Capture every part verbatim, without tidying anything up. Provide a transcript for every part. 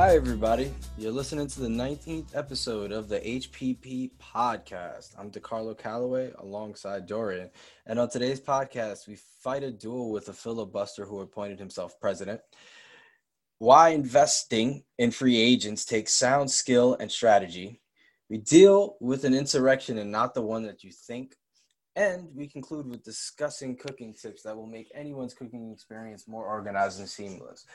Hi, everybody. You're listening to the nineteenth episode of the H P P podcast. I'm DeCarlo Calloway alongside Dorian. And on today's podcast, we fight a duel with a filibuster who appointed himself president. Why investing in free agents takes sound skill and strategy. We deal with an insurrection and not the one that you think. And we conclude with discussing cooking tips that will make anyone's cooking experience more organized and seamless.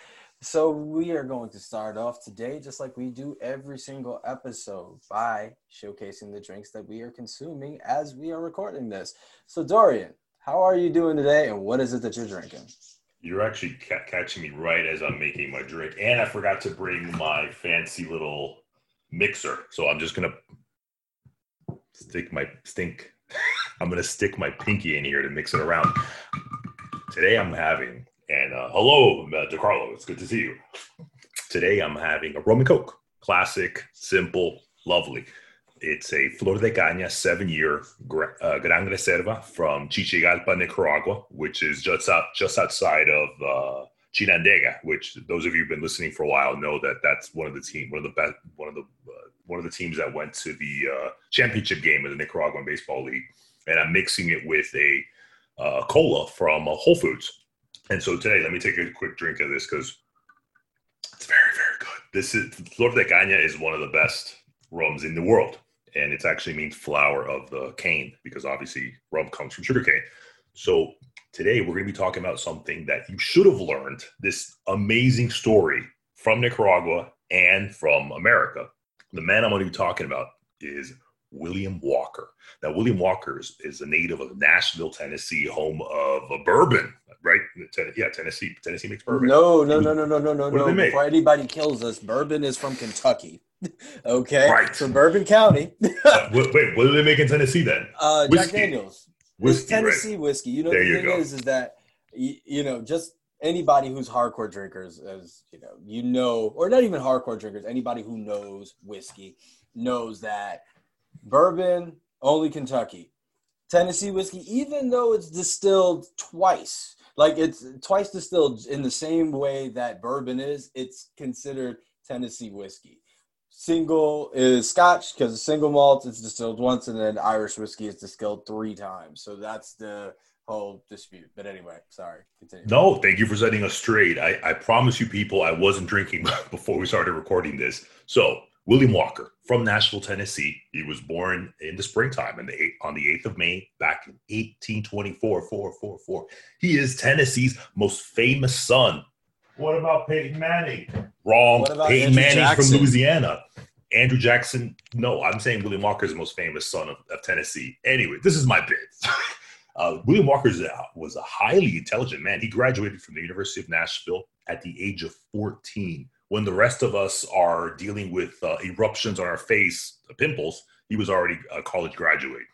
So we are going to start off today, just like we do every single episode, by showcasing the drinks that we are consuming as we are recording this. So Dorian, how are you doing today, and what is it that you're drinking? You're actually ca- catching me right as I'm making my drink, and I forgot to bring my fancy little mixer, so I'm just going to stick my stink. I'm going to stick my pinky in here to mix it around. Today I'm having, and uh, hello, uh, DeCarlo, it's good to see you. Today I'm having a rum and coke. Classic, simple, lovely. It's a Flor de Caña seven-year uh, Gran Reserva from Chichigalpa, Nicaragua, which is just out, just outside of uh, Chinandega, which those of you who've been listening for a while know that that's one of the team, one of the best, one of the uh, one of the teams that went to the uh, championship game of the Nicaraguan Baseball League. And I'm mixing it with a uh, cola from uh, Whole Foods. And so today, let me take a quick drink of this because it's very, very good. This is Flor de Caña is one of the best rums in the world. And it actually means flower of the cane because obviously rum comes from sugarcane. So today we're going to be talking about something that you should have learned, this amazing story from Nicaragua and from America. The man I'm going to be talking about is William Walker. Now, William Walker is, is a native of Nashville, Tennessee, home of a bourbon, right? Ten, yeah, Tennessee. Tennessee makes bourbon. No, no, no, no, no, no, no, no. Before anybody kills us, bourbon is from Kentucky. Okay, right. So Bourbon County. uh, wait, wait, what do they make in Tennessee then? Uh, Jack Daniels. Whiskey, it's Tennessee right? Whiskey. You know there the you thing go. is, is that you, you know just. Anybody who's hardcore drinkers, as you know, you know, or not even hardcore drinkers, anybody who knows whiskey knows that bourbon, only Kentucky. Tennessee whiskey, even though it's distilled twice, like it's twice distilled in the same way that bourbon is, it's considered Tennessee whiskey. Single is Scotch because it's single malt, it's distilled once, and then Irish whiskey is distilled three times. So that's the whole dispute, but anyway, sorry, continue. No, thank you for setting us straight. I, I promise you people, I wasn't drinking before we started recording this. So, William Walker from Nashville, Tennessee. He was born in the springtime in the, on the eighth of May back in eighteen twenty-four, four four four. He is Tennessee's most famous son. What about Peyton Manning? Wrong. What about Peyton Andrew Manning Jackson? From Louisiana. Andrew Jackson, no, I'm saying William Walker is the most famous son of, of Tennessee. Anyway, this is my bit. Uh, William Walker was a highly intelligent man. He graduated from the University of Nashville at the age of fourteen. When the rest of us are dealing with uh, eruptions on our face, pimples, he was already a college graduate.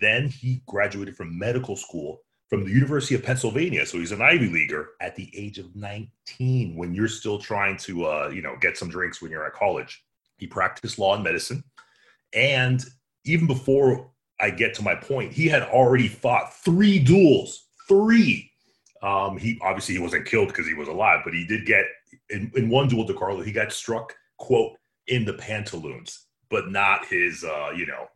Then he graduated from medical school from the University of Pennsylvania. So he's an Ivy Leaguer at the age of nineteen when you're still trying to, uh, you know, get some drinks when you're at college. He practiced law and medicine. And even before I get to my point, he had already fought three duels, three. Um, he obviously he wasn't killed because he was alive, but he did get, in, in one duel, DeCarlo, he got struck, quote, in the pantaloons, but not his, uh, you know,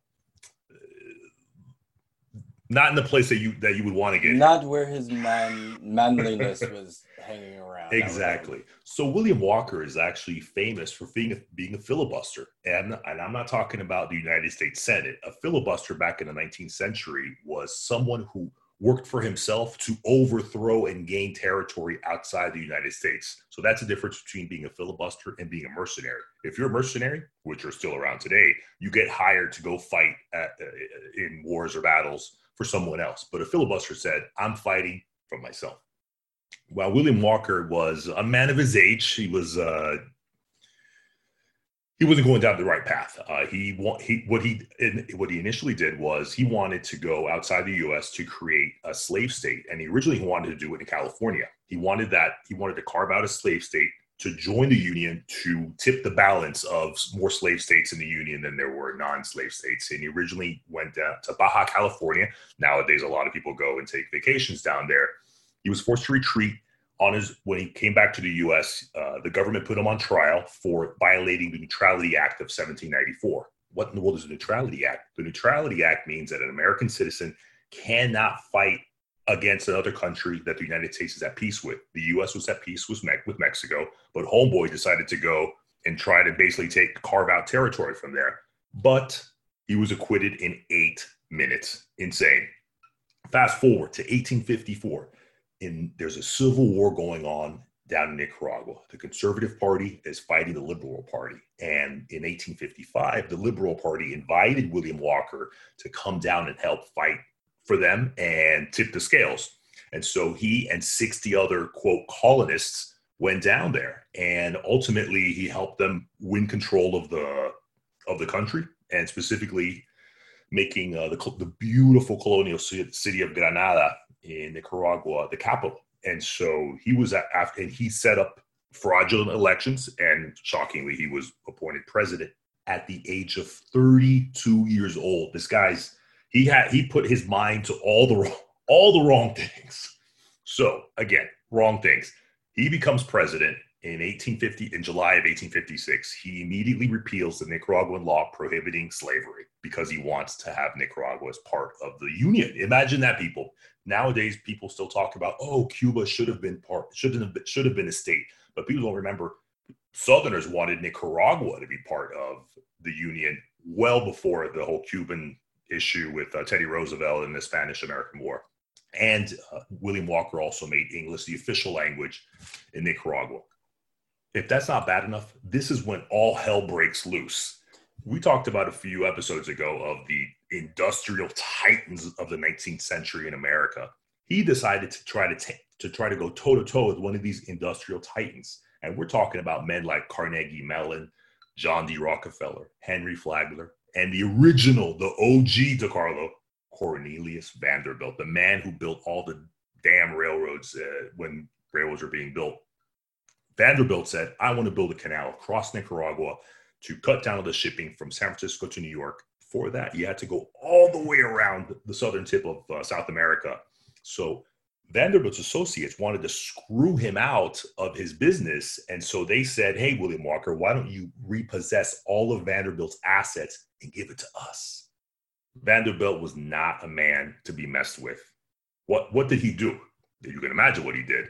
not in the place that you that you would want to get. Not in. Where his man, manliness was hanging around. Exactly. So William Walker is actually famous for being a, being a filibuster. And, and I'm not talking about the United States Senate. A filibuster back in the nineteenth century was someone who worked for himself to overthrow and gain territory outside the United States. So that's the difference between being a filibuster and being a mercenary. If you're a mercenary, which are still around today, you get hired to go fight at, uh, in wars or battles for someone else. But a filibuster said, I'm fighting for myself. While William Walker was a man of his age, he was uh, he wasn't going down the right path. Uh, he, he what he what he initially did was he wanted to go outside the U S to create a slave state, and he originally wanted to do it in California. He wanted that he wanted to carve out a slave state to join the Union to tip the balance of more slave states in the Union than there were non-slave states. And he originally went down to Baja California. Nowadays, a lot of people go and take vacations down there. He was forced to retreat on his, when he came back to the U S, uh, the government put him on trial for violating the Neutrality Act of seventeen ninety-four. What in the world is the Neutrality Act? The Neutrality Act means that an American citizen cannot fight against another country that the United States is at peace with. The U S was at peace with, Me- with Mexico, but Homeboy decided to go and try to basically take carve out territory from there. But he was acquitted in eight minutes. Insane. Fast forward to eighteen fifty-four. And there's a civil war going on down in Nicaragua. The Conservative Party is fighting the Liberal Party. And in eighteen fifty-five, the Liberal Party invited William Walker to come down and help fight for them and tip the scales. And so he and sixty other, quote, colonists went down there. And ultimately, he helped them win control of the of the country, and specifically making uh, the, the beautiful colonial city of Granada in Nicaragua the capital. And so he was after, and he set up fraudulent elections, and shockingly, he was appointed president at the age of thirty-two years old. This guy's he had he put his mind to all the wrong, all the wrong things. So again, wrong things. He becomes president in eighteen fifty, in July of eighteen fifty-six. He immediately repeals the Nicaraguan law prohibiting slavery because he wants to have Nicaragua as part of the Union. Imagine that, people. Nowadays, people still talk about, oh, Cuba should have been part, shouldn't have, should have been a state, but people don't remember Southerners wanted Nicaragua to be part of the Union well before the whole Cuban issue with uh, Teddy Roosevelt and the Spanish-American War. And uh, William Walker also made English the official language in Nicaragua. If that's not bad enough, this is when all hell breaks loose. We talked about a few episodes ago of the industrial titans of the nineteenth century in America. He decided to try to t- to try to go toe-to-toe with one of these industrial titans. And we're talking about men like Carnegie Mellon, John D. Rockefeller, Henry Flagler, and the original, the O G DeCarlo, Cornelius Vanderbilt, the man who built all the damn railroads uh, when railroads were being built. Vanderbilt said, I want to build a canal across Nicaragua to cut down the shipping from San Francisco to New York. For that, you had to go all the way around the southern tip of uh, South America. So Vanderbilt's associates wanted to screw him out of his business. And so they said, hey, William Walker, why don't you repossess all of Vanderbilt's assets and give it to us? Vanderbilt was not a man to be messed with. What, what did he do? You can imagine what he did.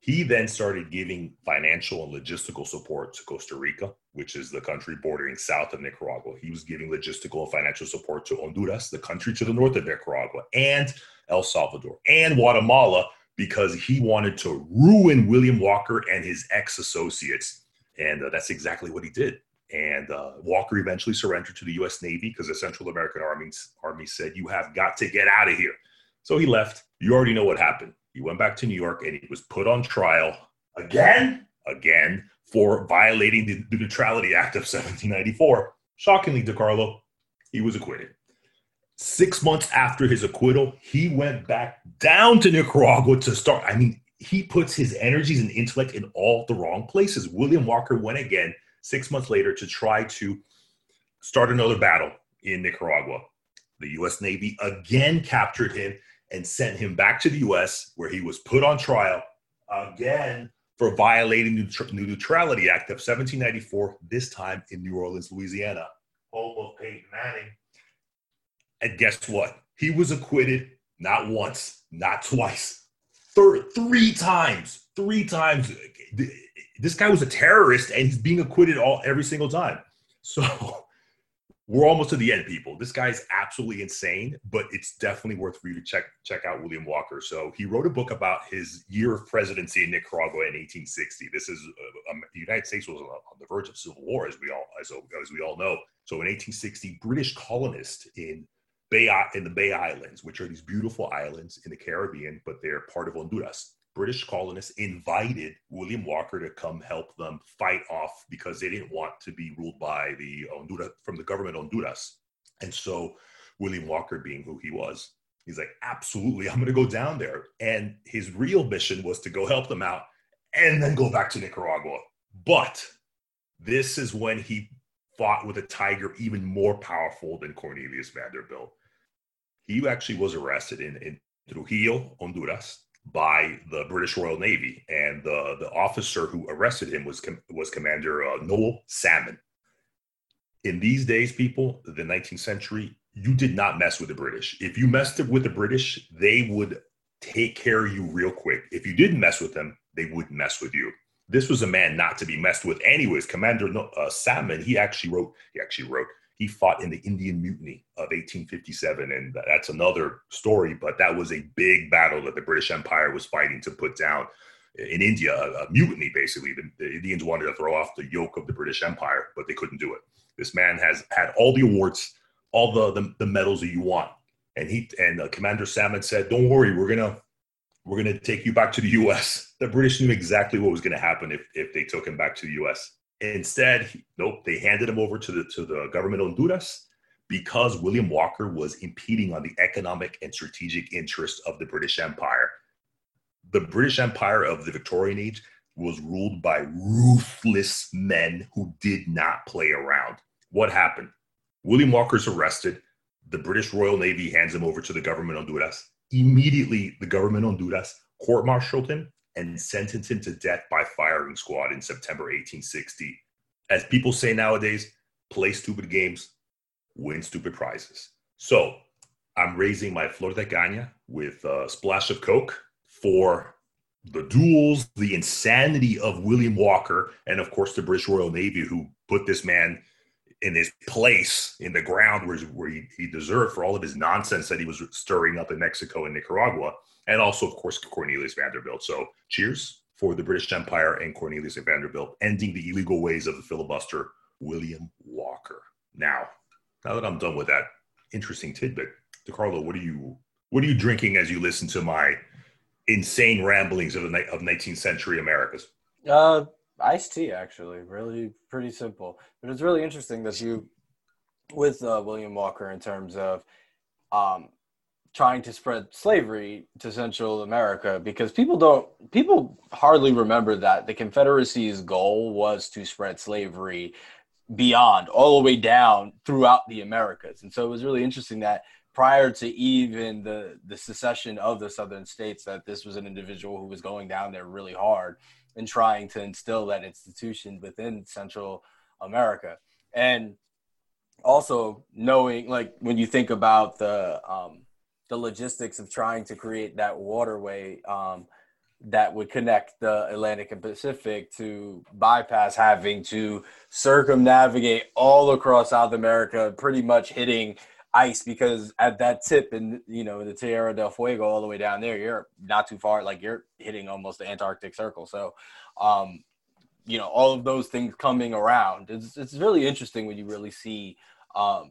He then started giving financial and logistical support to Costa Rica, which is the country bordering south of Nicaragua. He was giving logistical and financial support to Honduras, the country to the north of Nicaragua, and El Salvador, and Guatemala, because he wanted to ruin William Walker and his ex-associates. And uh, that's exactly what he did. And uh, Walker eventually surrendered to the U S Navy because the Central American Army, Army said, you have got to get out of here. So he left. You already know what happened. He went back to New York and he was put on trial again, again, for violating the, the Neutrality Act of seventeen ninety-four. Shockingly, DeCarlo, he was acquitted. Six months after his acquittal, he went back down to Nicaragua to start. I mean, he puts his energies and intellect in all the wrong places. William Walker went again six months later to try to start another battle in Nicaragua. The U S Navy again captured him and sent him back to the U S, where he was put on trial again for violating the Neutrality Act of seventeen ninety-four, this time in New Orleans, Louisiana, home of Peyton Manning. And guess what? He was acquitted not once, not twice, thir- three times, three times. This guy was a terrorist, and he's being acquitted all every single time. So... we're almost to the end, people. This guy's absolutely insane, but it's definitely worth for you to check check out William Walker. So he wrote a book about his year of presidency in Nicaragua in eighteen sixty. This is uh, um, the United States was on, on the verge of civil war, as we all as, as we all know. So in eighteen sixty, British colonists in Bay in the Bay Islands, which are these beautiful islands in the Caribbean, but they're part of Honduras. British colonists invited William Walker to come help them fight off because they didn't want to be ruled by the Honduras, from the government of Honduras. And so William Walker, being who he was, he's like, absolutely, I'm going to go down there. And his real mission was to go help them out and then go back to Nicaragua. But this is when he fought with a tiger even more powerful than Cornelius Vanderbilt. He actually was arrested in, in Trujillo, Honduras, by the British Royal Navy, and the the officer who arrested him was com- was Commander uh, Noel Salmon. In these days, people, the nineteenth century, you did not mess with the British. If you messed with the British, they would take care of you real quick. If you didn't mess with them, they wouldn't mess with you. This was a man not to be messed with. Anyways, Commander uh, Salmon, he actually wrote, he actually wrote, he fought in the Indian Mutiny of eighteen fifty-seven. And that's another story, but that was a big battle that the British Empire was fighting to put down in India, a, a mutiny, basically. The, the Indians wanted to throw off the yoke of the British Empire, but they couldn't do it. This man has had all the awards, all the, the, the medals that you want. And he and uh, Commander Salmon said, don't worry, we're going to, we're going to take you back to the U S. The British knew exactly what was going to happen if, if they took him back to the U S. Instead, he, nope, they handed him over to the to the government of Honduras because William Walker was impeding on the economic and strategic interests of the British Empire. The British Empire of the Victorian age was ruled by ruthless men who did not play around. What happened? William Walker's arrested. The British Royal Navy hands him over to the government of Honduras. Immediately, the government of Honduras court-martialed him and sentenced him to death by firing squad in September eighteen sixty. As people say nowadays, play stupid games, win stupid prizes. So I'm raising my Flor de Caña with a splash of Coke for the duels, the insanity of William Walker, and of course the British Royal Navy, who put this man in his place in the ground where, where he, he deserved for all of his nonsense that he was stirring up in Mexico and Nicaragua, and also, of course, Cornelius Vanderbilt. So cheers for the British Empire and Cornelius Vanderbilt, ending the illegal ways of the filibuster, William Walker. Now, now that I'm done with that interesting tidbit, DiCarlo, what are you what are you drinking as you listen to my insane ramblings of the of nineteenth century Americas? Uh Iced tea, actually. Really pretty simple. But it's really interesting that you, with uh, William Walker, in terms of um, trying to spread slavery to Central America, because people don't, people hardly remember that the Confederacy's goal was to spread slavery beyond, all the way down throughout the Americas. And so it was really interesting that prior to even the, the secession of the Southern states, that this was an individual who was going down there really hard and trying to instill that institution within Central America. And also knowing, like, when you think about the um, the logistics of trying to create that waterway um, that would connect the Atlantic and Pacific, to bypass having to circumnavigate all across South America, pretty much hitting ice, because at that tip, and you know, the Tierra del Fuego all the way down there, you're not too far, like you're hitting almost the Antarctic Circle. So um you know, all of those things coming around, it's, it's really interesting when you really see um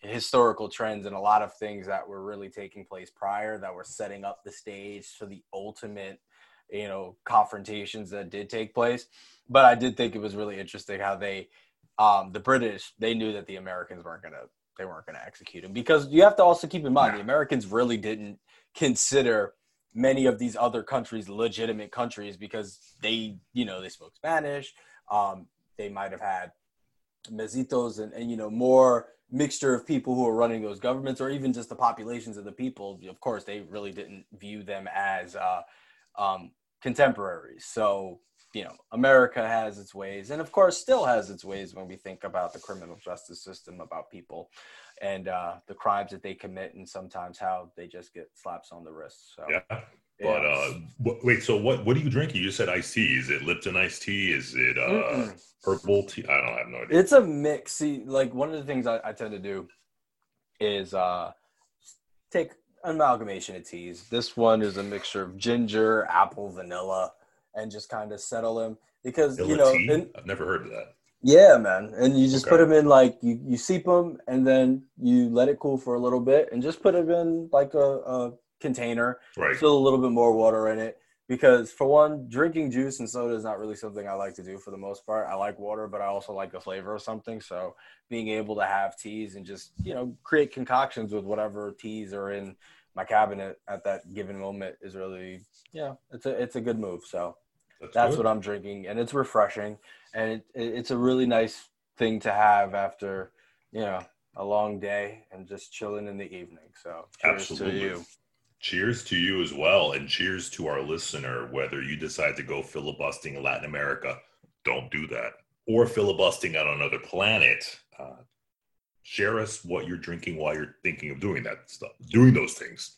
historical trends and a lot of things that were really taking place prior, that were setting up the stage for the ultimate, you know, confrontations that did take place. But I did think it was really interesting how they um the British, they knew that the Americans weren't going to they weren't going to execute him, because you have to also keep in mind, yeah, the Americans really didn't consider many of these other countries legitimate countries, because they, you know, they spoke Spanish. Um, they might've had mestizos and, and, you know, more mixture of people who were running those governments, or even just the populations of the people. Of course, they really didn't view them as uh, um, contemporaries. So, you know, America has its ways, and of course still has its ways when we think about the criminal justice system, about people and uh, the crimes that they commit, and sometimes how they just get slaps on the wrist. So, yeah. But yeah. Uh, wait, so what, what do you drink? You just said iced tea. Is it Lipton iced tea? Is it uh, herbal tea? I don't I have no idea. It's a mix. See, like one of the things I, I tend to do is uh, take amalgamation of teas. This one is a mixture of ginger, apple, vanilla, and just kind of settle him, because, you know, and, I've never heard of that. Yeah, man. And you just okay. put him in, like, you, you seep him, and then you let it cool for a little bit, and just put him in like a, a container, right. Fill a little bit more water in it, because for one, drinking juice and soda is not really something I like to do for the most part. I like water, but I also like the flavor of something. So being able to have teas and just, you know, create concoctions with whatever teas are in my cabinet at that given moment is really, yeah, it's a, it's a good move. So. That's, That's what I'm drinking, and it's refreshing, and it, it, it's a really nice thing to have after, you know, a long day and just chilling in the evening. So cheers Absolutely. To you. Cheers to you as well, and cheers to our listener, whether you decide to go filibusting Latin America, don't do that, or filibusting on another planet. Uh, share us what you're drinking while you're thinking of doing that stuff, doing those things.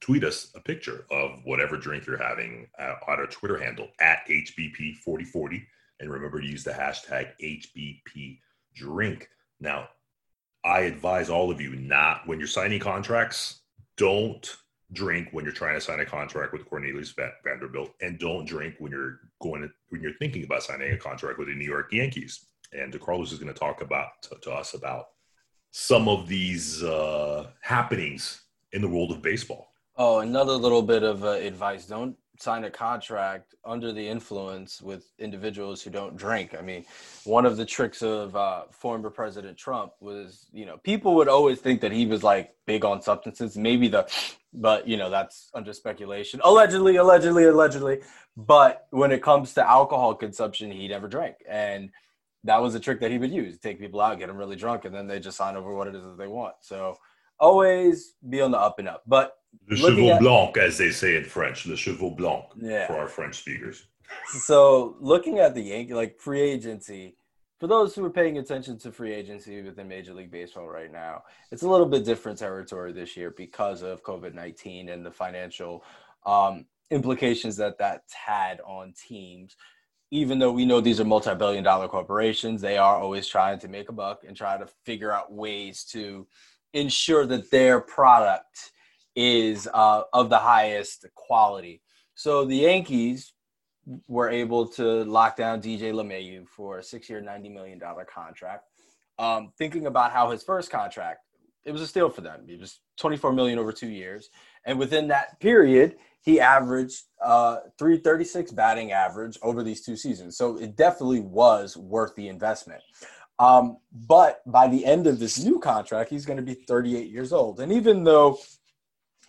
Tweet us a picture of whatever drink you're having uh, on our Twitter handle, at H B P forty forty, and remember to use the hashtag H B P drink. Now, I advise all of you not, when you're signing contracts, don't drink when you're trying to sign a contract with Cornelius Vanderbilt, and don't drink when you're going to, when you're thinking about signing a contract with the New York Yankees. And DeCarlos is going to talk about to, to us about some of these uh, happenings in the world of baseball. Oh, another little bit of uh, advice. Don't sign a contract under the influence with individuals who don't drink. I mean, one of the tricks of uh, former President Trump was, you know, people would always think that he was like big on substances, maybe the, but you know, that's under speculation, allegedly, allegedly, allegedly. But when it comes to alcohol consumption, he never drank. And that was a trick that he would use, take people out, get them really drunk, and then they just sign over what it is that they want. So always be on the up and up. But the chevaux at, blanc, as they say in French, the chevaux blanc, yeah, for our French speakers. So looking at the Yankee, like free agency, for those who are paying attention to free agency within Major League Baseball right now, it's a little bit different territory this year because of COVID nineteen and the financial um, implications that that's had on teams. Even though we know these are multi-billion dollar corporations, they are always trying to make a buck and try to figure out ways to ensure that their product is uh, of the highest quality. So the Yankees were able to lock down D J LeMahieu for a six-year, ninety million dollars contract. Um, thinking about how his first contract, it was a steal for them. It was twenty-four million dollars over two years. And within that period, he averaged uh, three thirty-six batting average over these two seasons. So it definitely was worth the investment. Um, but by the end of this new contract, he's going to be thirty-eight years old. And even though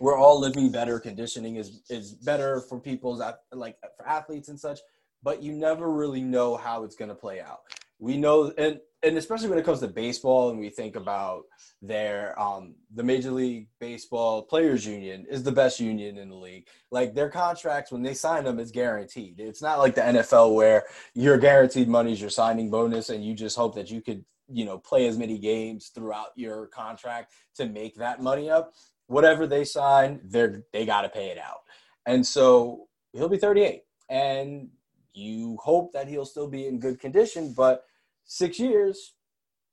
we're all living better, conditioning is, is better for people's, like for athletes and such, but you never really know how it's going to play out. We know, and, and especially when it comes to baseball, and we think about their, um, the Major League Baseball Players Union is the best union in the league. Like their contracts, when they sign them, it's guaranteed. It's not like the N F L where you're guaranteed money is your signing bonus, and you just hope that you could, you know, play as many games throughout your contract to make that money up. Whatever they sign, they're, they got to pay it out. And so he'll be thirty-eight, and you hope that he'll still be in good condition, but Six years,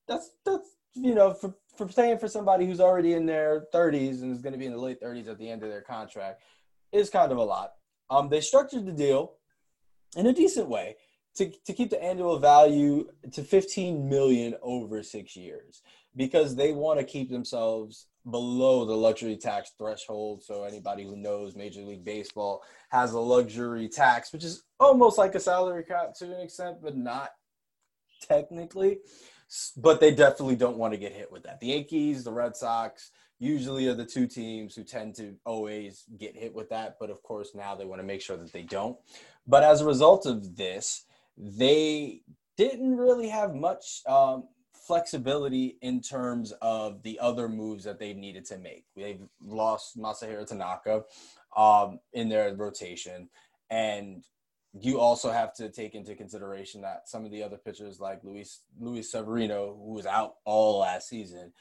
that's, that's you know, for, for paying for somebody who's already in their thirties and is going to be in the late thirties at the end of their contract is kind of a lot. Um, they structured the deal in a decent way to, to keep the annual value to fifteen million dollars over six years because they want to keep themselves below the luxury tax threshold. So anybody who knows Major League Baseball has a luxury tax, which is almost like a salary cap to an extent, but not technically, but they definitely don't want to get hit with that. The Yankees, the Red Sox, usually are the two teams who tend to always get hit with that. But of course, now they want to make sure that they don't. But as a result of this, they didn't really have much um, flexibility in terms of the other moves that they've needed to make. They've lost Masahiro Tanaka um, in their rotation, and you also have to take into consideration that some of the other pitchers, like Luis Luis Severino, who was out all last season,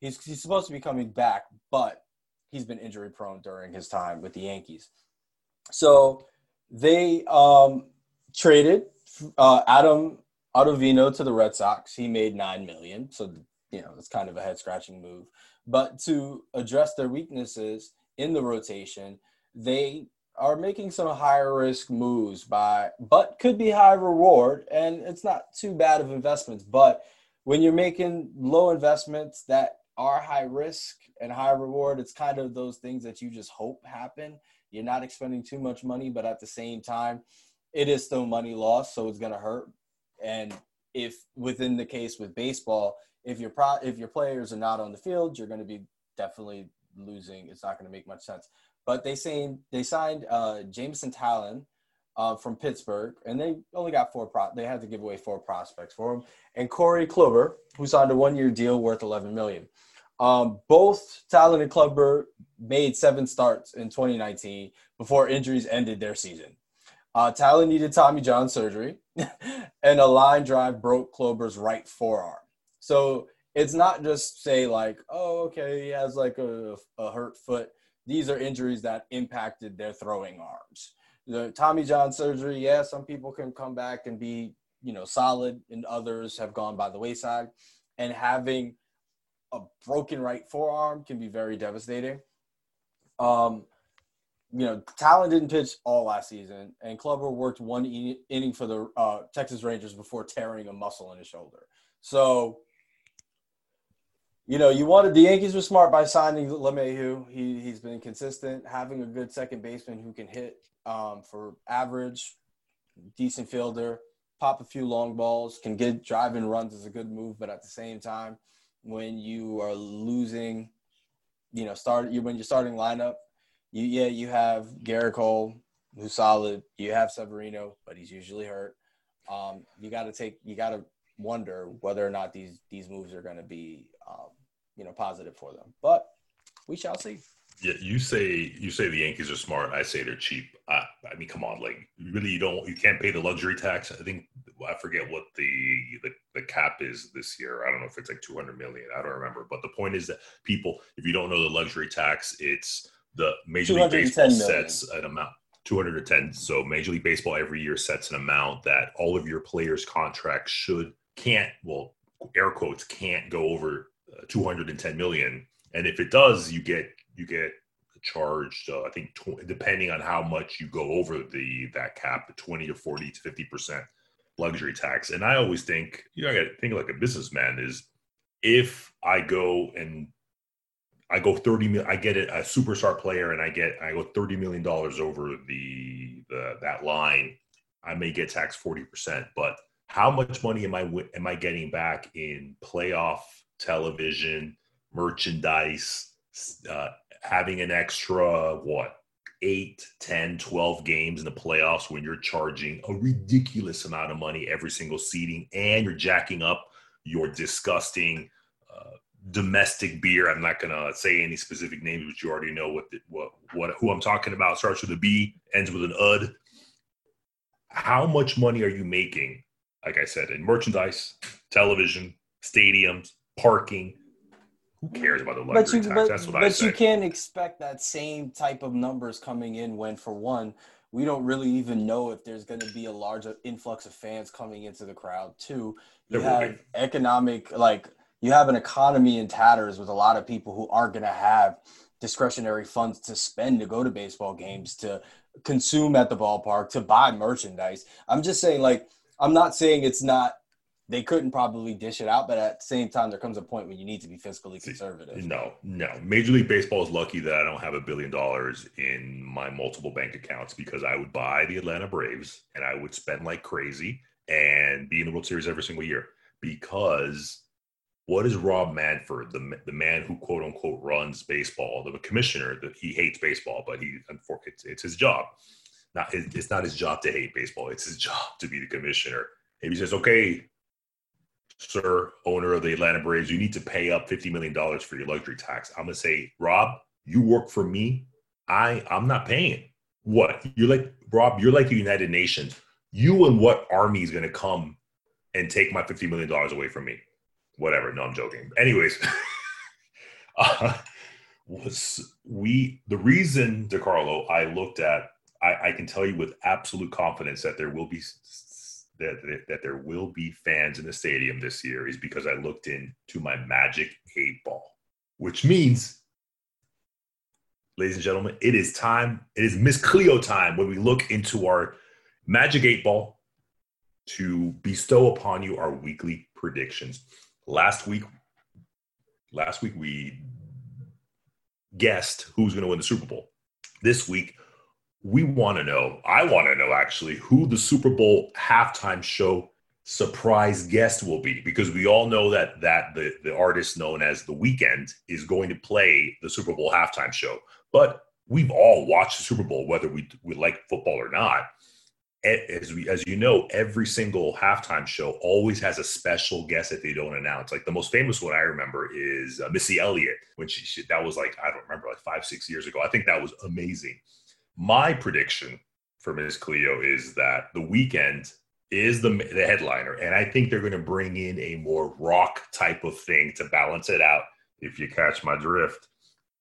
he's, he's supposed to be coming back, but he's been injury prone during his time with the Yankees. So they um, traded uh, Adam Autovino to the Red Sox. He made nine million dollars, so you know it's kind of a head scratching move. But to address their weaknesses in the rotation, they are making some higher risk moves by, but could be high reward, and it's not too bad of investments. But when you're making low investments that are high risk and high reward, it's kind of those things that you just hope happen. You're not expending too much money, but at the same time, it is still money lost, so it's going to hurt. And if within the case with baseball, if your pro, if your players are not on the field, you're going to be definitely losing. It's not going to make much sense. But they signed, they signed uh, Jameson Taillon uh, from Pittsburgh, and they only got four pro- – they had to give away four prospects for him. And Corey Kluber, who signed a one-year deal worth eleven million dollars. Um, both Taillon and Kluber made seven starts in twenty nineteen before injuries ended their season. Uh, Taillon needed Tommy John surgery, and a line drive broke Kluber's right forearm. So it's not just say like, oh, okay, he has like a, a hurt foot. These are injuries that impacted their throwing arms. The Tommy John surgery, yeah, some people can come back and be, you know, solid, and others have gone by the wayside. And having a broken right forearm can be very devastating. Um, you know, Taillon didn't pitch all last season, and Kluber worked one in- inning for the uh, Texas Rangers before tearing a muscle in his shoulder. So, you know, you wanted the Yankees were smart by signing LeMahieu. He he's been consistent, having a good second baseman who can hit um, for average, decent fielder, pop a few long balls, can get driving runs is a good move. But at the same time, when you are losing, you know, start you when you're starting lineup, you yeah you have Gerrit Cole who's solid. You have Severino, but he's usually hurt. Um, you got to take you got to wonder whether or not these these moves are going to be um, you know, positive for them, but we shall see. Yeah, you say you say the Yankees are smart. I say they're cheap. I, I mean, come on, like really, you don't you can't pay the luxury tax. I think I forget what the, the the cap is this year. I don't know if it's like two hundred million. I don't remember. But the point is that people, if you don't know the luxury tax, it's the Major League Baseball million. Sets an amount. two hundred ten. So Major League Baseball every year sets an amount that all of your players' contracts should can't well air quotes can't go over two hundred ten million. And if it does, you get you get charged. Uh, I think tw- depending on how much you go over the that cap, twenty to forty to fifty percent luxury tax. And I always think, you know, I got to think like a businessman is if I go and I go thirty million, I get a superstar player, and I get I go thirty million dollars over the, the that line, I may get taxed forty percent. But how much money am I am I getting back in playoff television, merchandise, uh, having an extra, what, eight, ten, twelve games in the playoffs when you're charging a ridiculous amount of money every single seating, and you're jacking up your disgusting uh, domestic beer. I'm not going to say any specific names, but you already know what, the, what what who I'm talking about. Starts with a B, ends with an U D. How much money are you making, like I said, in merchandise, television, stadiums, parking? Who cares about the luxury tax? But, That's what but I say. But you can't expect that same type of numbers coming in when, for one, we don't really even know if there's going to be a large influx of fans coming into the crowd. Two, you there have economic, like you have an economy in tatters with a lot of people who aren't going to have discretionary funds to spend to go to baseball games, to consume at the ballpark, to buy merchandise. I'm just saying, like, I'm not saying it's not. They couldn't probably dish it out, but at the same time, there comes a point when you need to be fiscally conservative. No, no. Major League Baseball is lucky that I don't have a billion dollars in my multiple bank accounts, because I would buy the Atlanta Braves and I would spend like crazy and be in the World Series every single year. Because what is Rob Manfred, the the man who quote unquote runs baseball, the commissioner that he hates baseball, but he it's, it's his job. Not his, it's not his job to hate baseball. It's his job to be the commissioner. If he says, okay, sir, owner of the Atlanta Braves, you need to pay up fifty million dollars for your luxury tax, I'm going to say, Rob, you work for me. I, I'm not paying. What? You're like, Rob, you're like the United Nations. You and what army is going to come and take my fifty million dollars away from me? Whatever. No, I'm joking. Anyways, uh, was we the reason, DeCarlo, I looked at, I, I can tell you with absolute confidence that there will be That, that there will be fans in the stadium this year is because I looked into my magic eight ball, which means, ladies and gentlemen, it is time, it is Miss Cleo time when we look into our magic eight ball to bestow upon you our weekly predictions. Last week, last week we guessed who's going to win the Super Bowl. This week, we want to know, I want to know actually, who the Super Bowl halftime show surprise guest will be, because we all know that that the, the artist known as The Weeknd is going to play the Super Bowl halftime show. But we've all watched the Super Bowl, whether we, we like football or not. as we, as you know, every single halftime show always has a special guest that they don't announce. Like the most famous one I remember is uh, Missy Elliott, when she, she that was like, I don't remember, like five, six years ago. I think that was amazing. My prediction for Miss Cleo is that The Weeknd is the, the headliner. And I think they're going to bring in a more rock type of thing to balance it out. If you catch my drift,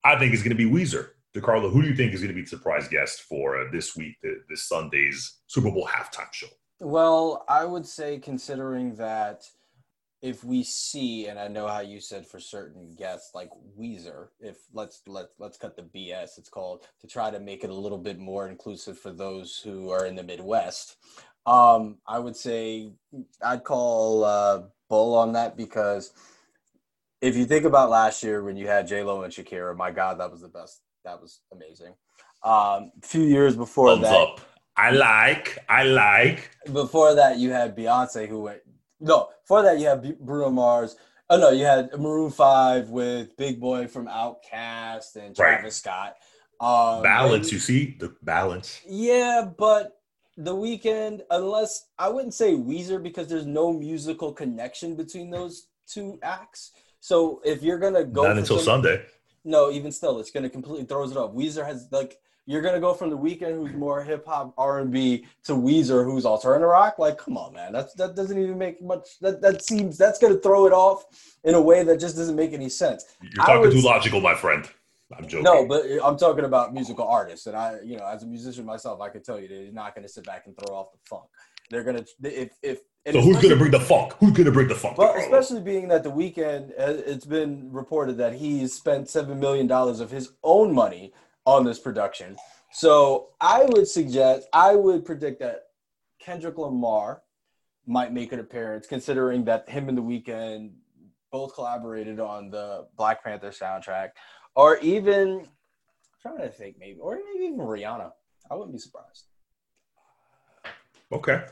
I think it's going to be Weezer. DeCarlo, who do you think is going to be the surprise guest for uh, this week, the, this Sunday's Super Bowl halftime show? Well, I would say, considering that if we see, and I know how you said for certain guests like Weezer, if let's let let's cut the B S, it's called, to try to make it a little bit more inclusive for those who are in the Midwest. Um, I would say I'd call uh, bull on that, because if you think about last year when you had J-Lo and Shakira, my God, that was the best. That was amazing. Um, a few years before Thumbs that. Up. I like, I like. Before that, you had Beyonce who went, no, before that you had B- Bruno Mars. Oh, no, you had Maroon five with Big Boy from Outkast and Travis right. Scott. Um, balance, and, you see? The balance. Yeah, but The Weeknd, unless, I wouldn't say Weezer, because there's no musical connection between those two acts. So if you're going to go. Not until some, Sunday. No, even still, it's going to completely throws it off. Weezer has, like, you're going to go from The Weeknd, who's more hip-hop, R and B, to Weezer, who's alternative rock? Like, come on, man. That's, that doesn't even make much – that that seems – that's going to throw it off in a way that just doesn't make any sense. You're talking too logical, my friend. I'm joking. No, but I'm talking about musical artists. And, I, you know, as a musician myself, I can tell you they're not going to sit back and throw off the funk. They're going to – if if. And so who's going to bring the funk? Who's going to bring the funk? Well, especially being that The Weeknd, it's been reported that he spent seven million dollars of his own money on this production. So I would suggest, I would predict that Kendrick Lamar might make an appearance, considering that him and The Weeknd both collaborated on the Black Panther soundtrack. Or even, I'm trying to think maybe, or maybe even Rihanna. I wouldn't be surprised. Okay.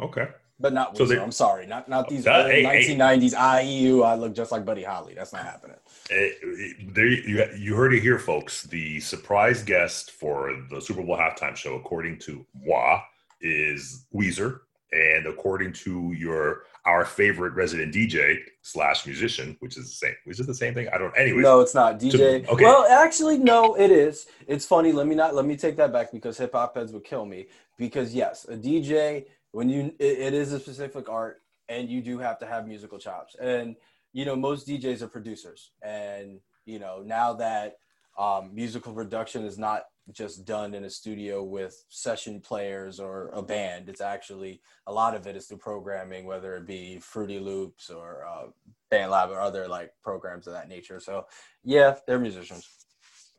Okay. But not so Weezer. I'm sorry, not not these that, early hey, nineteen nineties. Hey. I E U, I look just like Buddy Holly. That's not happening. It, it, there, you, you heard it here, folks. The surprise guest for the Super Bowl halftime show, according to W A, is Weezer, and according to your our favorite resident D J slash musician, which is the same, which is the same thing. I don't. Anyway, no, it's not D J. To, okay. Well, actually, no, it is. It's funny. Let me not. Let me take that back, because hip hop heads would kill me. Because yes, a D J. When you, it, it is a specific art, and you do have to have musical chops. And, you know, most D Js are producers. And, you know, now that um, musical production is not just done in a studio with session players or a band, it's actually, a lot of it is through programming, whether it be Fruity Loops or uh, Band Lab or other, like, programs of that nature. So, yeah, they're musicians.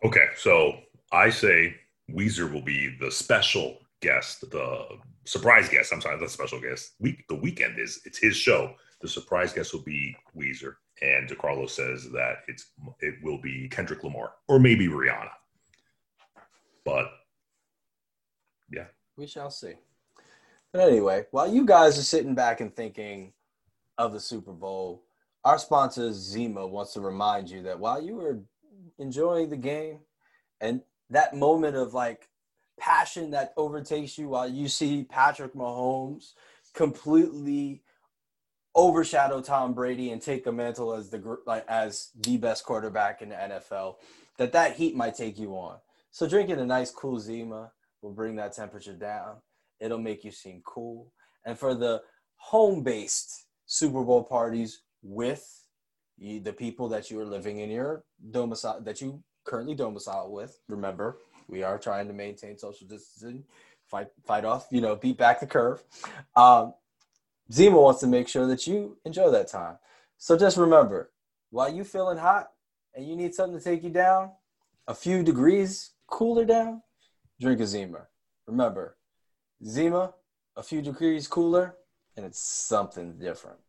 Okay, so I say Weezer will be the special guest, the surprise guest. I'm sorry, the special guest. Week the Weeknd is it's his show. The surprise guest will be Weezer, and DeCarlo says that it's it will be Kendrick Lamar or maybe Rihanna. But yeah, we shall see. But anyway, while you guys are sitting back and thinking of the Super Bowl, our sponsor Zima wants to remind you that while you were enjoying the game and that moment of like passion that overtakes you while you see Patrick Mahomes completely overshadow Tom Brady and take the mantle as the like as the best quarterback in the N F L, that that heat might take you on. So drinking a nice cool Zima will bring that temperature down. It'll make you seem cool. And for the home-based Super Bowl parties with you, the people that you are living in your domicile, that you currently domicile with, remember, we are trying to maintain social distancing, fight fight off, you know, beat back the curve. Um, Zima wants to make sure that you enjoy that time. So just remember, while you're feeling hot and you need something to take you down, a few degrees cooler down, drink a Zima. Remember, Zima, a few degrees cooler, and it's something different.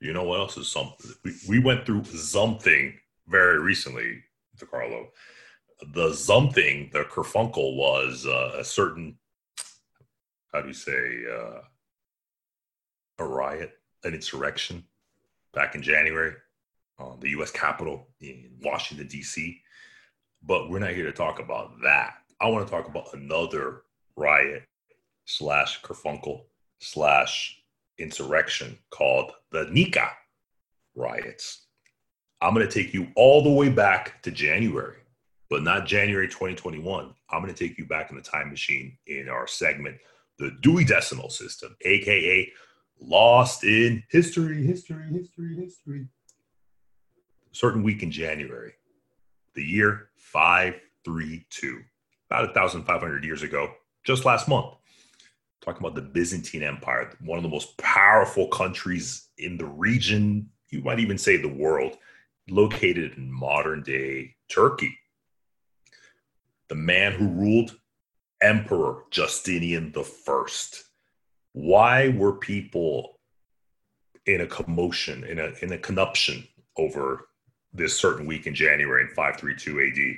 You know what else is something? We, we went through something very recently, DeCarlo. The something, the kerfunkel was uh, a certain, how do you say, uh, a riot, an insurrection back in January on the U S Capitol in Washington, D C But we're not here to talk about that. I want to talk about another riot slash kerfunkel slash insurrection called the Nika riots. I'm going to take you all the way back to January, but not January twenty twenty-one. I'm going to take you back in the time machine in our segment, the Dewey Decimal System, a k a. Lost in History, History, History, History. Certain week in January, the year five thirty-two, about fifteen hundred years ago, just last month. Talking about the Byzantine Empire, one of the most powerful countries in the region, you might even say the world, located in modern-day Turkey. The man who ruled, Emperor Justinian the First. Why were people in a commotion, in a in a connuption over this certain week in January in five thirty-two A D?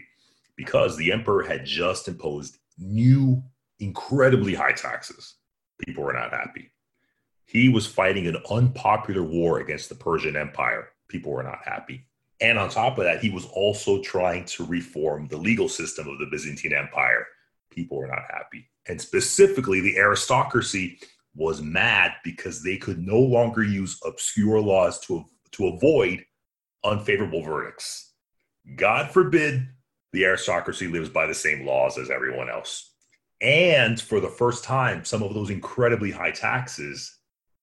Because the emperor had just imposed new, incredibly high taxes. People were not happy. He was fighting an unpopular war against the Persian Empire. People were not happy. And on top of that, he was also trying to reform the legal system of the Byzantine Empire. People were not happy. And specifically, the aristocracy was mad because they could no longer use obscure laws to, to avoid unfavorable verdicts. God forbid the aristocracy lives by the same laws as everyone else. And for the first time, some of those incredibly high taxes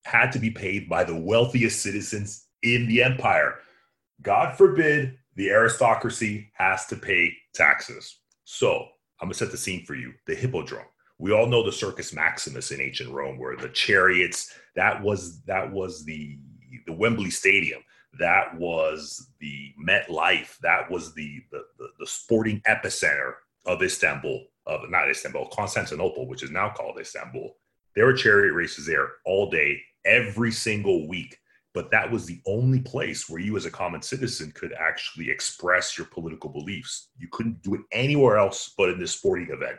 had to be paid by the wealthiest citizens in the empire. God forbid the aristocracy has to pay taxes. So I'm going to set the scene for you, the Hippodrome. We all know the Circus Maximus in ancient Rome, where the chariots, that was that was the, the Wembley Stadium. That was the MetLife. That was the, the, the, the sporting epicenter of Istanbul, of not Istanbul, Constantinople, which is now called Istanbul. There were chariot races there all day, every single week. But that was the only place where you as a common citizen could actually express your political beliefs. You couldn't do it anywhere else but in this sporting event.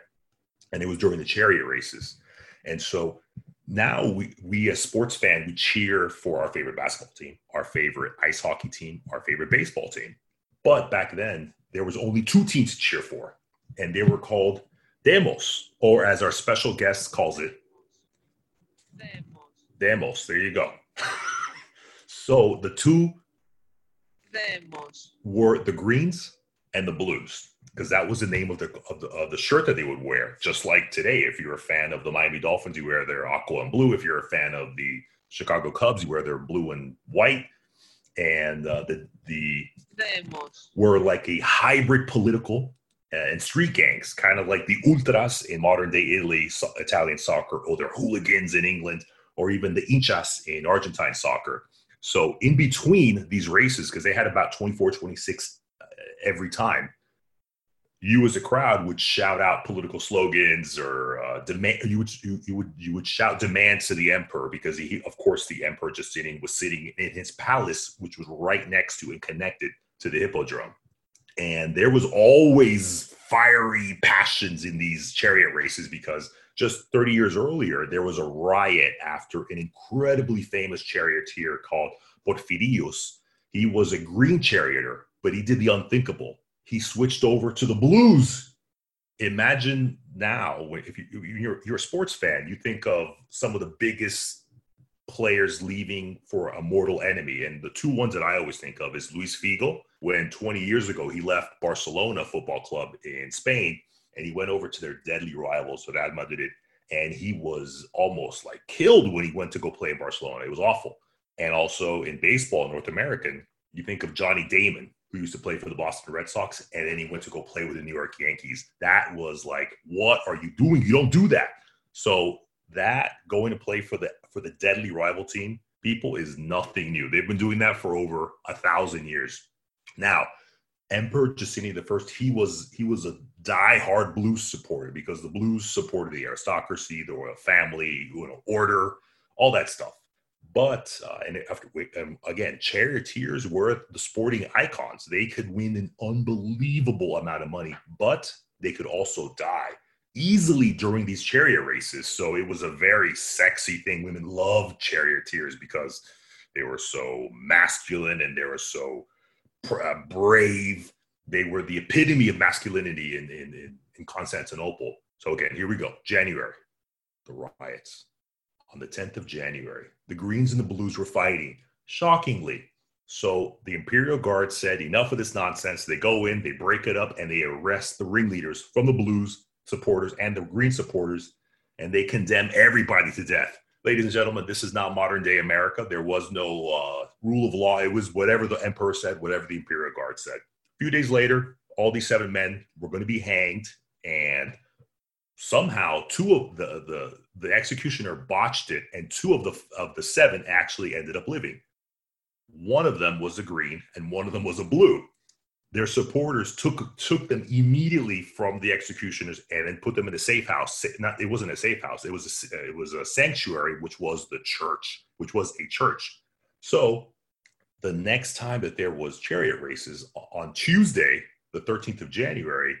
And it was during the chariot races. And so now we, we as sports fans, we cheer for our favorite basketball team, our favorite ice hockey team, our favorite baseball team. But back then, there was only two teams to cheer for, and they were called demos, or as our special guest calls it, demos. Demos, there you go. So the two demos were the greens and the blues, because that was the name of the, of the of the shirt that they would wear. Just like today, if you're a fan of the Miami Dolphins, you wear their aqua and blue. If you're a fan of the Chicago Cubs, you wear their blue and white. And uh, the the demos were like a hybrid political and street gangs, kind of like the ultras in modern-day Italy, so- Italian soccer, or their hooligans in England, or even the hinchas in Argentine soccer. So in between these races, because they had about twenty-four, twenty-six uh, every time, you as a crowd would shout out political slogans or uh, demand. You would you, you would you would shout demands to the emperor, because he, of course, the Emperor Justinian was sitting in his palace, which was right next to and connected to the Hippodrome. And there was always fiery passions in these chariot races, because just thirty years earlier, there was a riot after an incredibly famous charioteer called Porfirios. He was a green charioteer, but he did the unthinkable. He switched over to the blues. Imagine now, if you, you're, you're a sports fan, you think of some of the biggest players leaving for a mortal enemy. And the two ones that I always think of is Luis Figo, when twenty years ago he left Barcelona Football Club in Spain, and he went over to their deadly rivals, Real Madrid, and he was almost like killed when he went to go play in Barcelona. It was awful. And also in baseball, North American, you think of Johnny Damon, who used to play for the Boston Red Sox, and then he went to go play with the New York Yankees. That was like, what are you doing? You don't do that. So that going to play for the for the deadly rival team, people, is nothing new. They've been doing that for over a thousand years. Now, Emperor Justinian the First, he was he was a diehard blues supporter, because the blues supported the aristocracy, the royal family, you know, order, all that stuff. But, uh, and after, um, again, charioteers were the sporting icons. They could win an unbelievable amount of money, but they could also die easily during these chariot races. So it was a very sexy thing. Women loved charioteers because they were so masculine and they were so pr- brave. They were the epitome of masculinity in, in, in, in Constantinople. So again, here we go. January, the riots. On the tenth of January, the Greens and the Blues were fighting, shockingly. So the Imperial Guard said, enough of this nonsense. They go in, they break it up, and they arrest the ringleaders from the Blues supporters and the Green supporters, and they condemn everybody to death. Ladies and gentlemen, this is not modern-day America. There was no uh, rule of law. It was whatever the emperor said, whatever the Imperial Guard said. A few days later, all these seven men were going to be hanged, and somehow two of the, the the executioner botched it, and two of the of the seven actually ended up living. One of them was a Green, and one of them was a Blue. Their supporters took took them immediately from the executioners and then put them in a safe house. Not, it wasn't a safe house. It was a, it was a sanctuary, which was the church, which was a church. So the next time that there was chariot races on Tuesday, the thirteenth of January,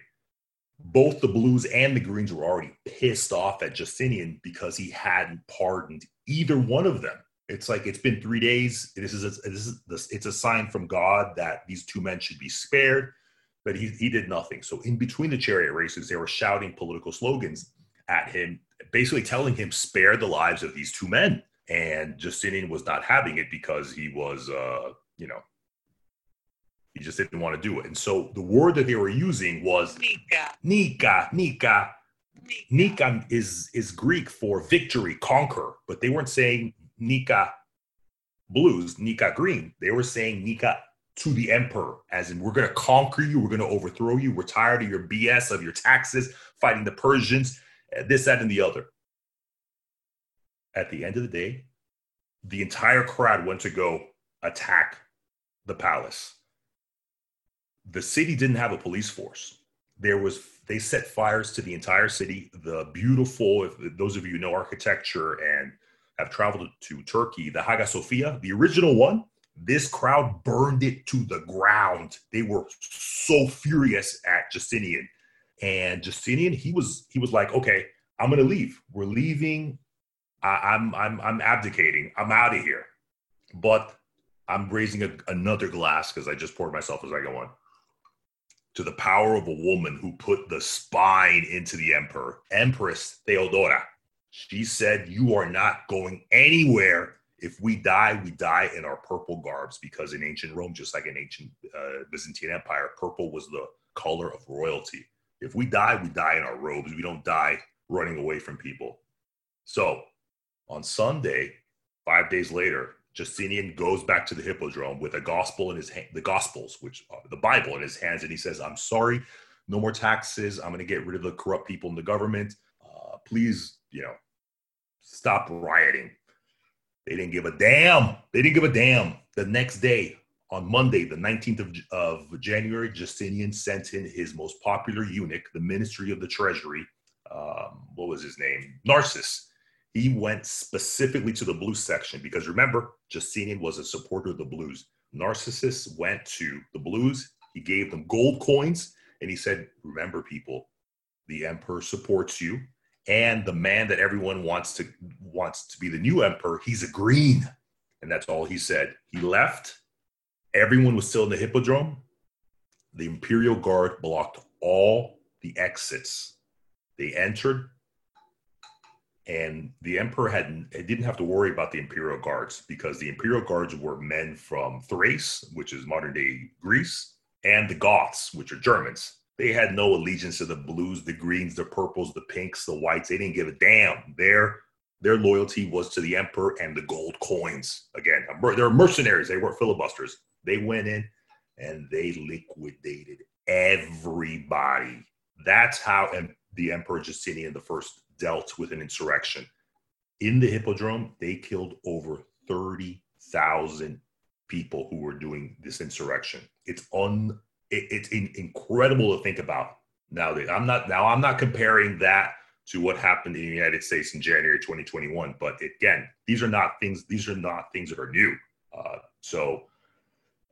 both the Blues and the Greens were already pissed off at Justinian because he hadn't pardoned either one of them. It's like, it's been three days. This is a, this is this, it's a sign from God that these two men should be spared, but he he did nothing. So in between the chariot races, they were shouting political slogans at him, basically telling him, spare the lives of these two men. And Justinian was not having it because he was, uh, you know, he just didn't want to do it. And so the word that they were using was Nika, Nika, Nika. Nika is is Greek for victory, conquer, but they weren't saying Nika Blues, Nika Green. They were saying Nika to the emperor, as in, we're going to conquer you. We're going to overthrow you. We're tired of your B S, of your taxes, fighting the Persians, this, that, and the other. At the end of the day, the entire crowd went to go attack the palace. The city didn't have a police force. There was, they set fires to the entire city. The beautiful, if those of you who know architecture and have traveled to Turkey, the Hagia Sophia, the original one, this crowd burned it to the ground. They were so furious at Justinian. And Justinian, he was he was like, okay, I'm gonna leave. We're leaving. I, I'm I'm I'm abdicating. I'm out of here. But I'm raising a, another glass because I just poured myself a second one. To the power of a woman who put the spine into the emperor, Empress Theodora. She said, you are not going anywhere. If we die, we die in our purple garbs, because in ancient Rome, just like in ancient uh, Byzantine Empire, purple was the color of royalty. If we die, we die in our robes. We don't die running away from people. So on Sunday, five days later, Justinian goes back to the Hippodrome with a gospel in his hand, the Gospels, which uh, the Bible in his hands, and he says, I'm sorry, no more taxes. I'm going to get rid of the corrupt people in the government. Uh, please, you know, stop rioting. They didn't give a damn. They didn't give a damn. The next day, on Monday, the nineteenth of January, Justinian sent in his most popular eunuch, the Ministry of the Treasury. Um, what was his name? Narcissus. He went specifically to the Blues section because, remember, Justinian was a supporter of the Blues. Narcissus went to the Blues. He gave them gold coins, and he said, remember, people, the emperor supports you. And the man that everyone wants to wants to be the new emperor, he's a Green. And that's all he said. He left. Everyone was still in the Hippodrome. The Imperial Guard blocked all the exits. They entered, and the emperor had didn't have to worry about the Imperial Guards, because the Imperial Guards were men from Thrace, which is modern-day Greece, and the Goths, which are Germans. They had no allegiance to the Blues, the Greens, the Purples, the Pinks, the Whites. They didn't give a damn. Their, their loyalty was to the emperor and the gold coins. Again, they were mercenaries. They weren't filibusters. They went in and they liquidated everybody. That's how em- the Emperor Justinian I dealt with an insurrection. In the Hippodrome, they killed over thirty thousand people who were doing this insurrection. It's un. It's incredible to think about now. That I'm not now. I'm not comparing that to what happened in the United States in January twenty twenty-one. But again, these are not things. These are not things that are new. Uh, so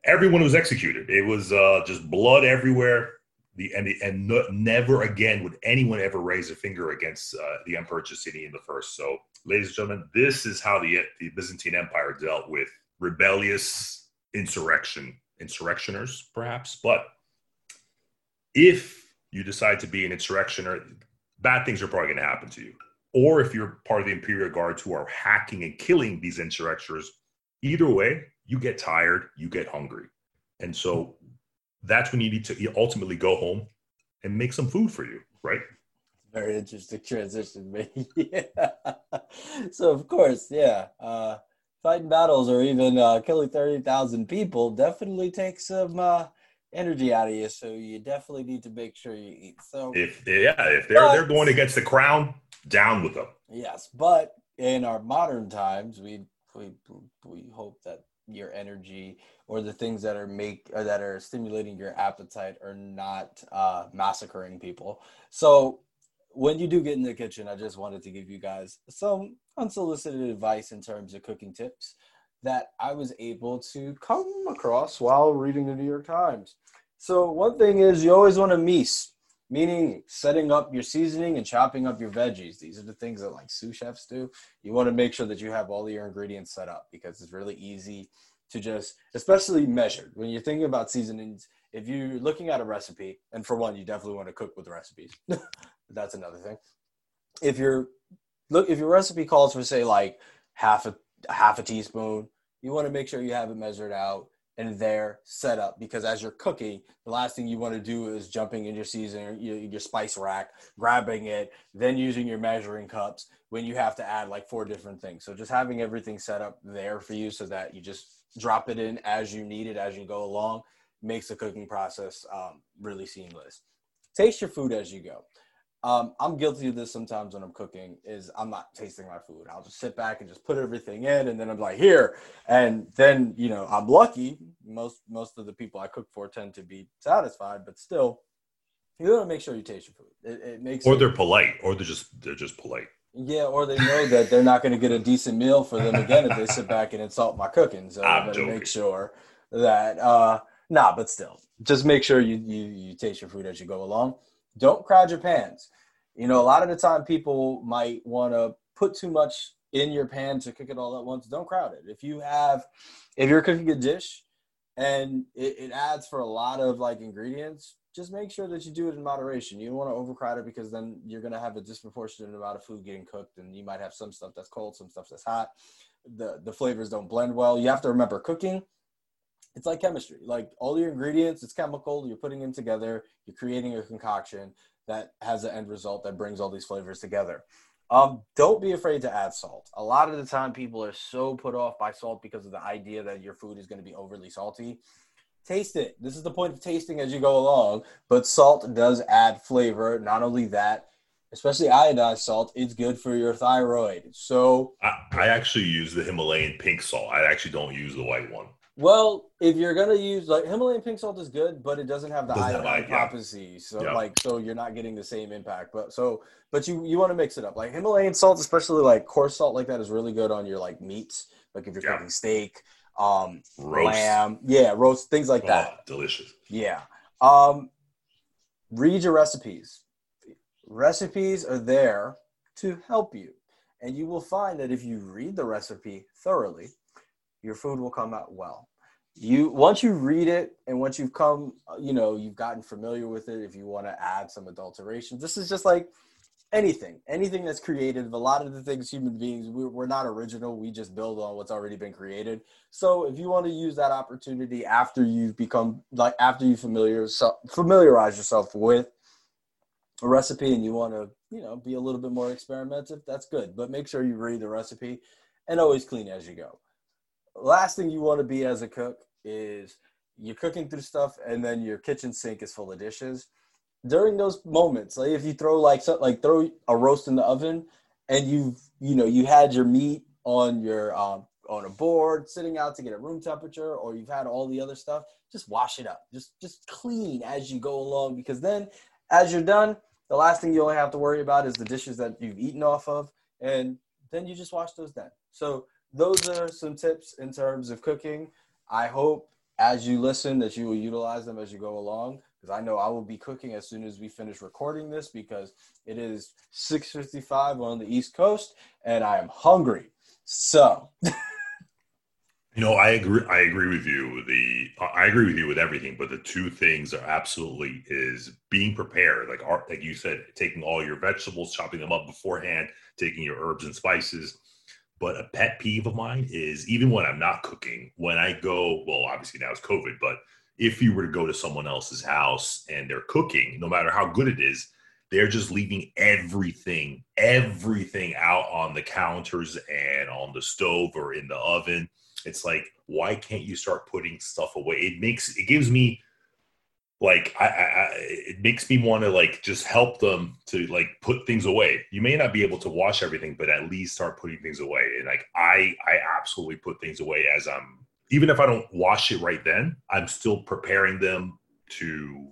everyone was executed. It was uh, just blood everywhere. The and and no, never again would anyone ever raise a finger against uh, the Emperor Justinian I. So, ladies and gentlemen, this is how the the Byzantine Empire dealt with rebellious insurrection. Insurrectioners, perhaps, but if you decide to be an insurrection, or bad things are probably going to happen to you. Or if you're part of the Imperial Guards who are hacking and killing these insurrectors, either way, you get tired, you get hungry. And so that's when you need to ultimately go home and make some food for you, right? Very interesting transition, man. Yeah. So, of course, yeah. Uh, fighting battles or even uh, killing thirty thousand people definitely takes some uh, energy out of you. So you definitely need to make sure you eat. So if yeah, if they're but, they're going against the crown, down with them. Yes, but in our modern times, we we we hope that your energy or the things that are make or that are stimulating your appetite are not uh, massacring people. So when you do get in the kitchen, I just wanted to give you guys some unsolicited advice in terms of cooking tips that I was able to come across while reading the New York Times. So one thing is you always want to mise, meaning setting up your seasoning and chopping up your veggies. These are the things that like sous chefs do. You want to make sure that you have all your ingredients set up because it's really easy to just, especially measured. When you're thinking about seasonings, if you're looking at a recipe, and for one, you definitely want to cook with recipes. That's another thing. If you're Look, if your recipe calls for, say, like half a half a teaspoon, you want to make sure you have it measured out and there set up, because as you're cooking, the last thing you want to do is jumping in your seasoning, your, your spice rack, grabbing it, then using your measuring cups when you have to add like four different things. So just having everything set up there for you so that you just drop it in as you need it, as you go along, makes the cooking process um, really seamless. Taste your food as you go. Um, I'm guilty of this sometimes when I'm cooking, is I'm not tasting my food. I'll just sit back and just put everything in, and then I'm like, here. And then, you know, I'm lucky. Most most of the people I cook for tend to be satisfied, but still, you want to make sure you taste your food. It, it makes or it, they're polite, or they're just they're just polite. Yeah, or they know that they're not going to get a decent meal for them again if they sit back and insult my cooking. So I'm gonna make sure that uh, nah, but still, just make sure you you you taste your food as you go along. Don't crowd your pans. You know, a lot of the time people might want to put too much in your pan to cook it all at once. Don't crowd it. If you have, if you're cooking a dish and it, it adds for a lot of like ingredients, just make sure that you do it in moderation. You don't want to overcrowd it because then you're going to have a disproportionate amount of food getting cooked, and you might have some stuff that's cold, some stuff that's hot. The, the flavors don't blend well. You have to remember cooking, it's like chemistry, like all your ingredients, it's chemical. You're putting them together. You're creating a concoction that has an end result that brings all these flavors together. Um, don't be afraid to add salt. A lot of the time people are so put off by salt because of the idea that your food is going to be overly salty. Taste it. This is the point of tasting as you go along, but salt does add flavor. Not only that, especially iodized salt, it's good for your thyroid. So I, I actually use the Himalayan pink salt. I actually don't use the white one. Well, if you're gonna use like Himalayan pink salt is good, but it doesn't have the iodine property, yeah. so yeah. like so you're not getting the same impact. But so, but you you want to mix it up. Like Himalayan salt, especially like coarse salt like that, is really good on your like meats. Like if you're yeah. cooking steak, um, roast. lamb, yeah, roast things like oh, that. Delicious. Yeah. Um, read your recipes. Recipes are there to help you, and you will find that if you read the recipe thoroughly, your food will come out well. You once you read it and once you've come, you know, you've gotten familiar with it, if you want to add some adulteration, this is just like anything, anything that's creative. A lot of the things human beings, we're, we're not original. We just build on what's already been created. So if you want to use that opportunity after you've become like, after you familiar, familiarize yourself with a recipe and you want to, you know, be a little bit more experimentative, that's good. But make sure you read the recipe and always clean as you go. Last thing you want to be as a cook is you're cooking through stuff and then your kitchen sink is full of dishes. During those moments, like if you throw like like throw a roast in the oven and you've you know you had your meat on your um on a board sitting out to get at room temperature, or you've had all the other stuff, just wash it up. Just just clean as you go along, because then as you're done, the last thing you only have to worry about is the dishes that you've eaten off of, and then you just wash those then. So those are some tips in terms of cooking. I hope as you listen that you will utilize them as you go along, because I know I will be cooking as soon as we finish recording this, because it is six fifty-five on the East Coast and I am hungry. So You know, I agree. I agree with you. The I agree with you with everything, but the two things are absolutely is being prepared, like our, like you said, taking all your vegetables, chopping them up beforehand, taking your herbs and spices. But a pet peeve of mine is even when I'm not cooking, when I go, well, obviously now it's COVID, but if you were to go to someone else's house and they're cooking, no matter how good it is, they're just leaving everything, everything out on the counters and on the stove or in the oven. It's like, why can't you start putting stuff away? It makes, it gives me like, I, I it makes me want to like, just help them to like put things away. You may not be able to wash everything, but at least start putting things away. And like, I, I absolutely put things away as I'm, even if I don't wash it right then, I'm still preparing them to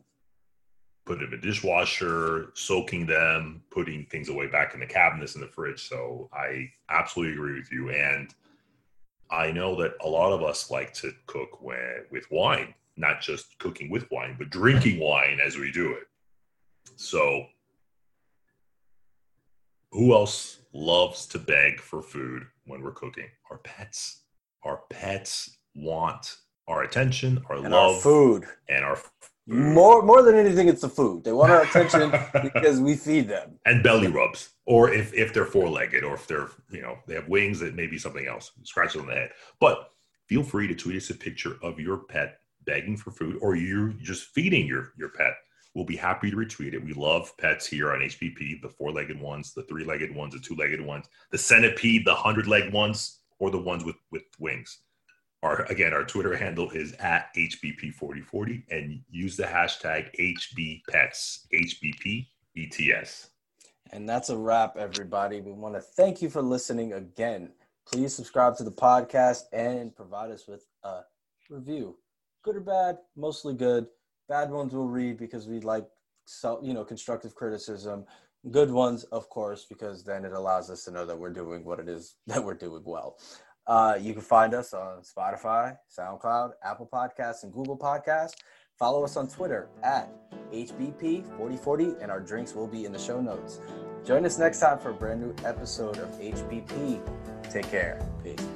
put it in a dishwasher, soaking them, putting things away back in the cabinets in the fridge. So I absolutely agree with you. And I know that a lot of us like to cook when, with wine, not just cooking with wine, but drinking wine as we do it. So who else loves to beg for food when we're cooking? Our pets. Our pets want our attention, our and love. Our food. And our food. More, more than anything, it's the food. They want our attention because we feed them. And belly rubs. Or if, if they're four-legged, or if they're, you know, they have wings, that may be something else. Scratch it on the head. But feel free to tweet us a picture of your pet begging for food, or you just feeding your, your pet. We'll be happy to retweet it. We love pets here on H P P, the four-legged ones, the three-legged ones, the two-legged ones, the centipede, the hundred-legged ones, or the ones with, with wings. Our, again, our Twitter handle is at H B P forty forty, and use the hashtag H B Pets, H B P E T S. And that's a wrap, everybody. We want to thank you for listening again. Please subscribe to the podcast and provide us with a review. Good or bad, mostly good. Bad ones we'll read because we like, so, you know, constructive criticism. Good ones, of course, because then it allows us to know that we're doing what it is that we're doing well. Uh, you can find us on Spotify, SoundCloud, Apple Podcasts, and Google Podcasts. Follow us on Twitter at H B P forty forty, and our drinks will be in the show notes. Join us next time for a brand new episode of H B P. Take care. Peace.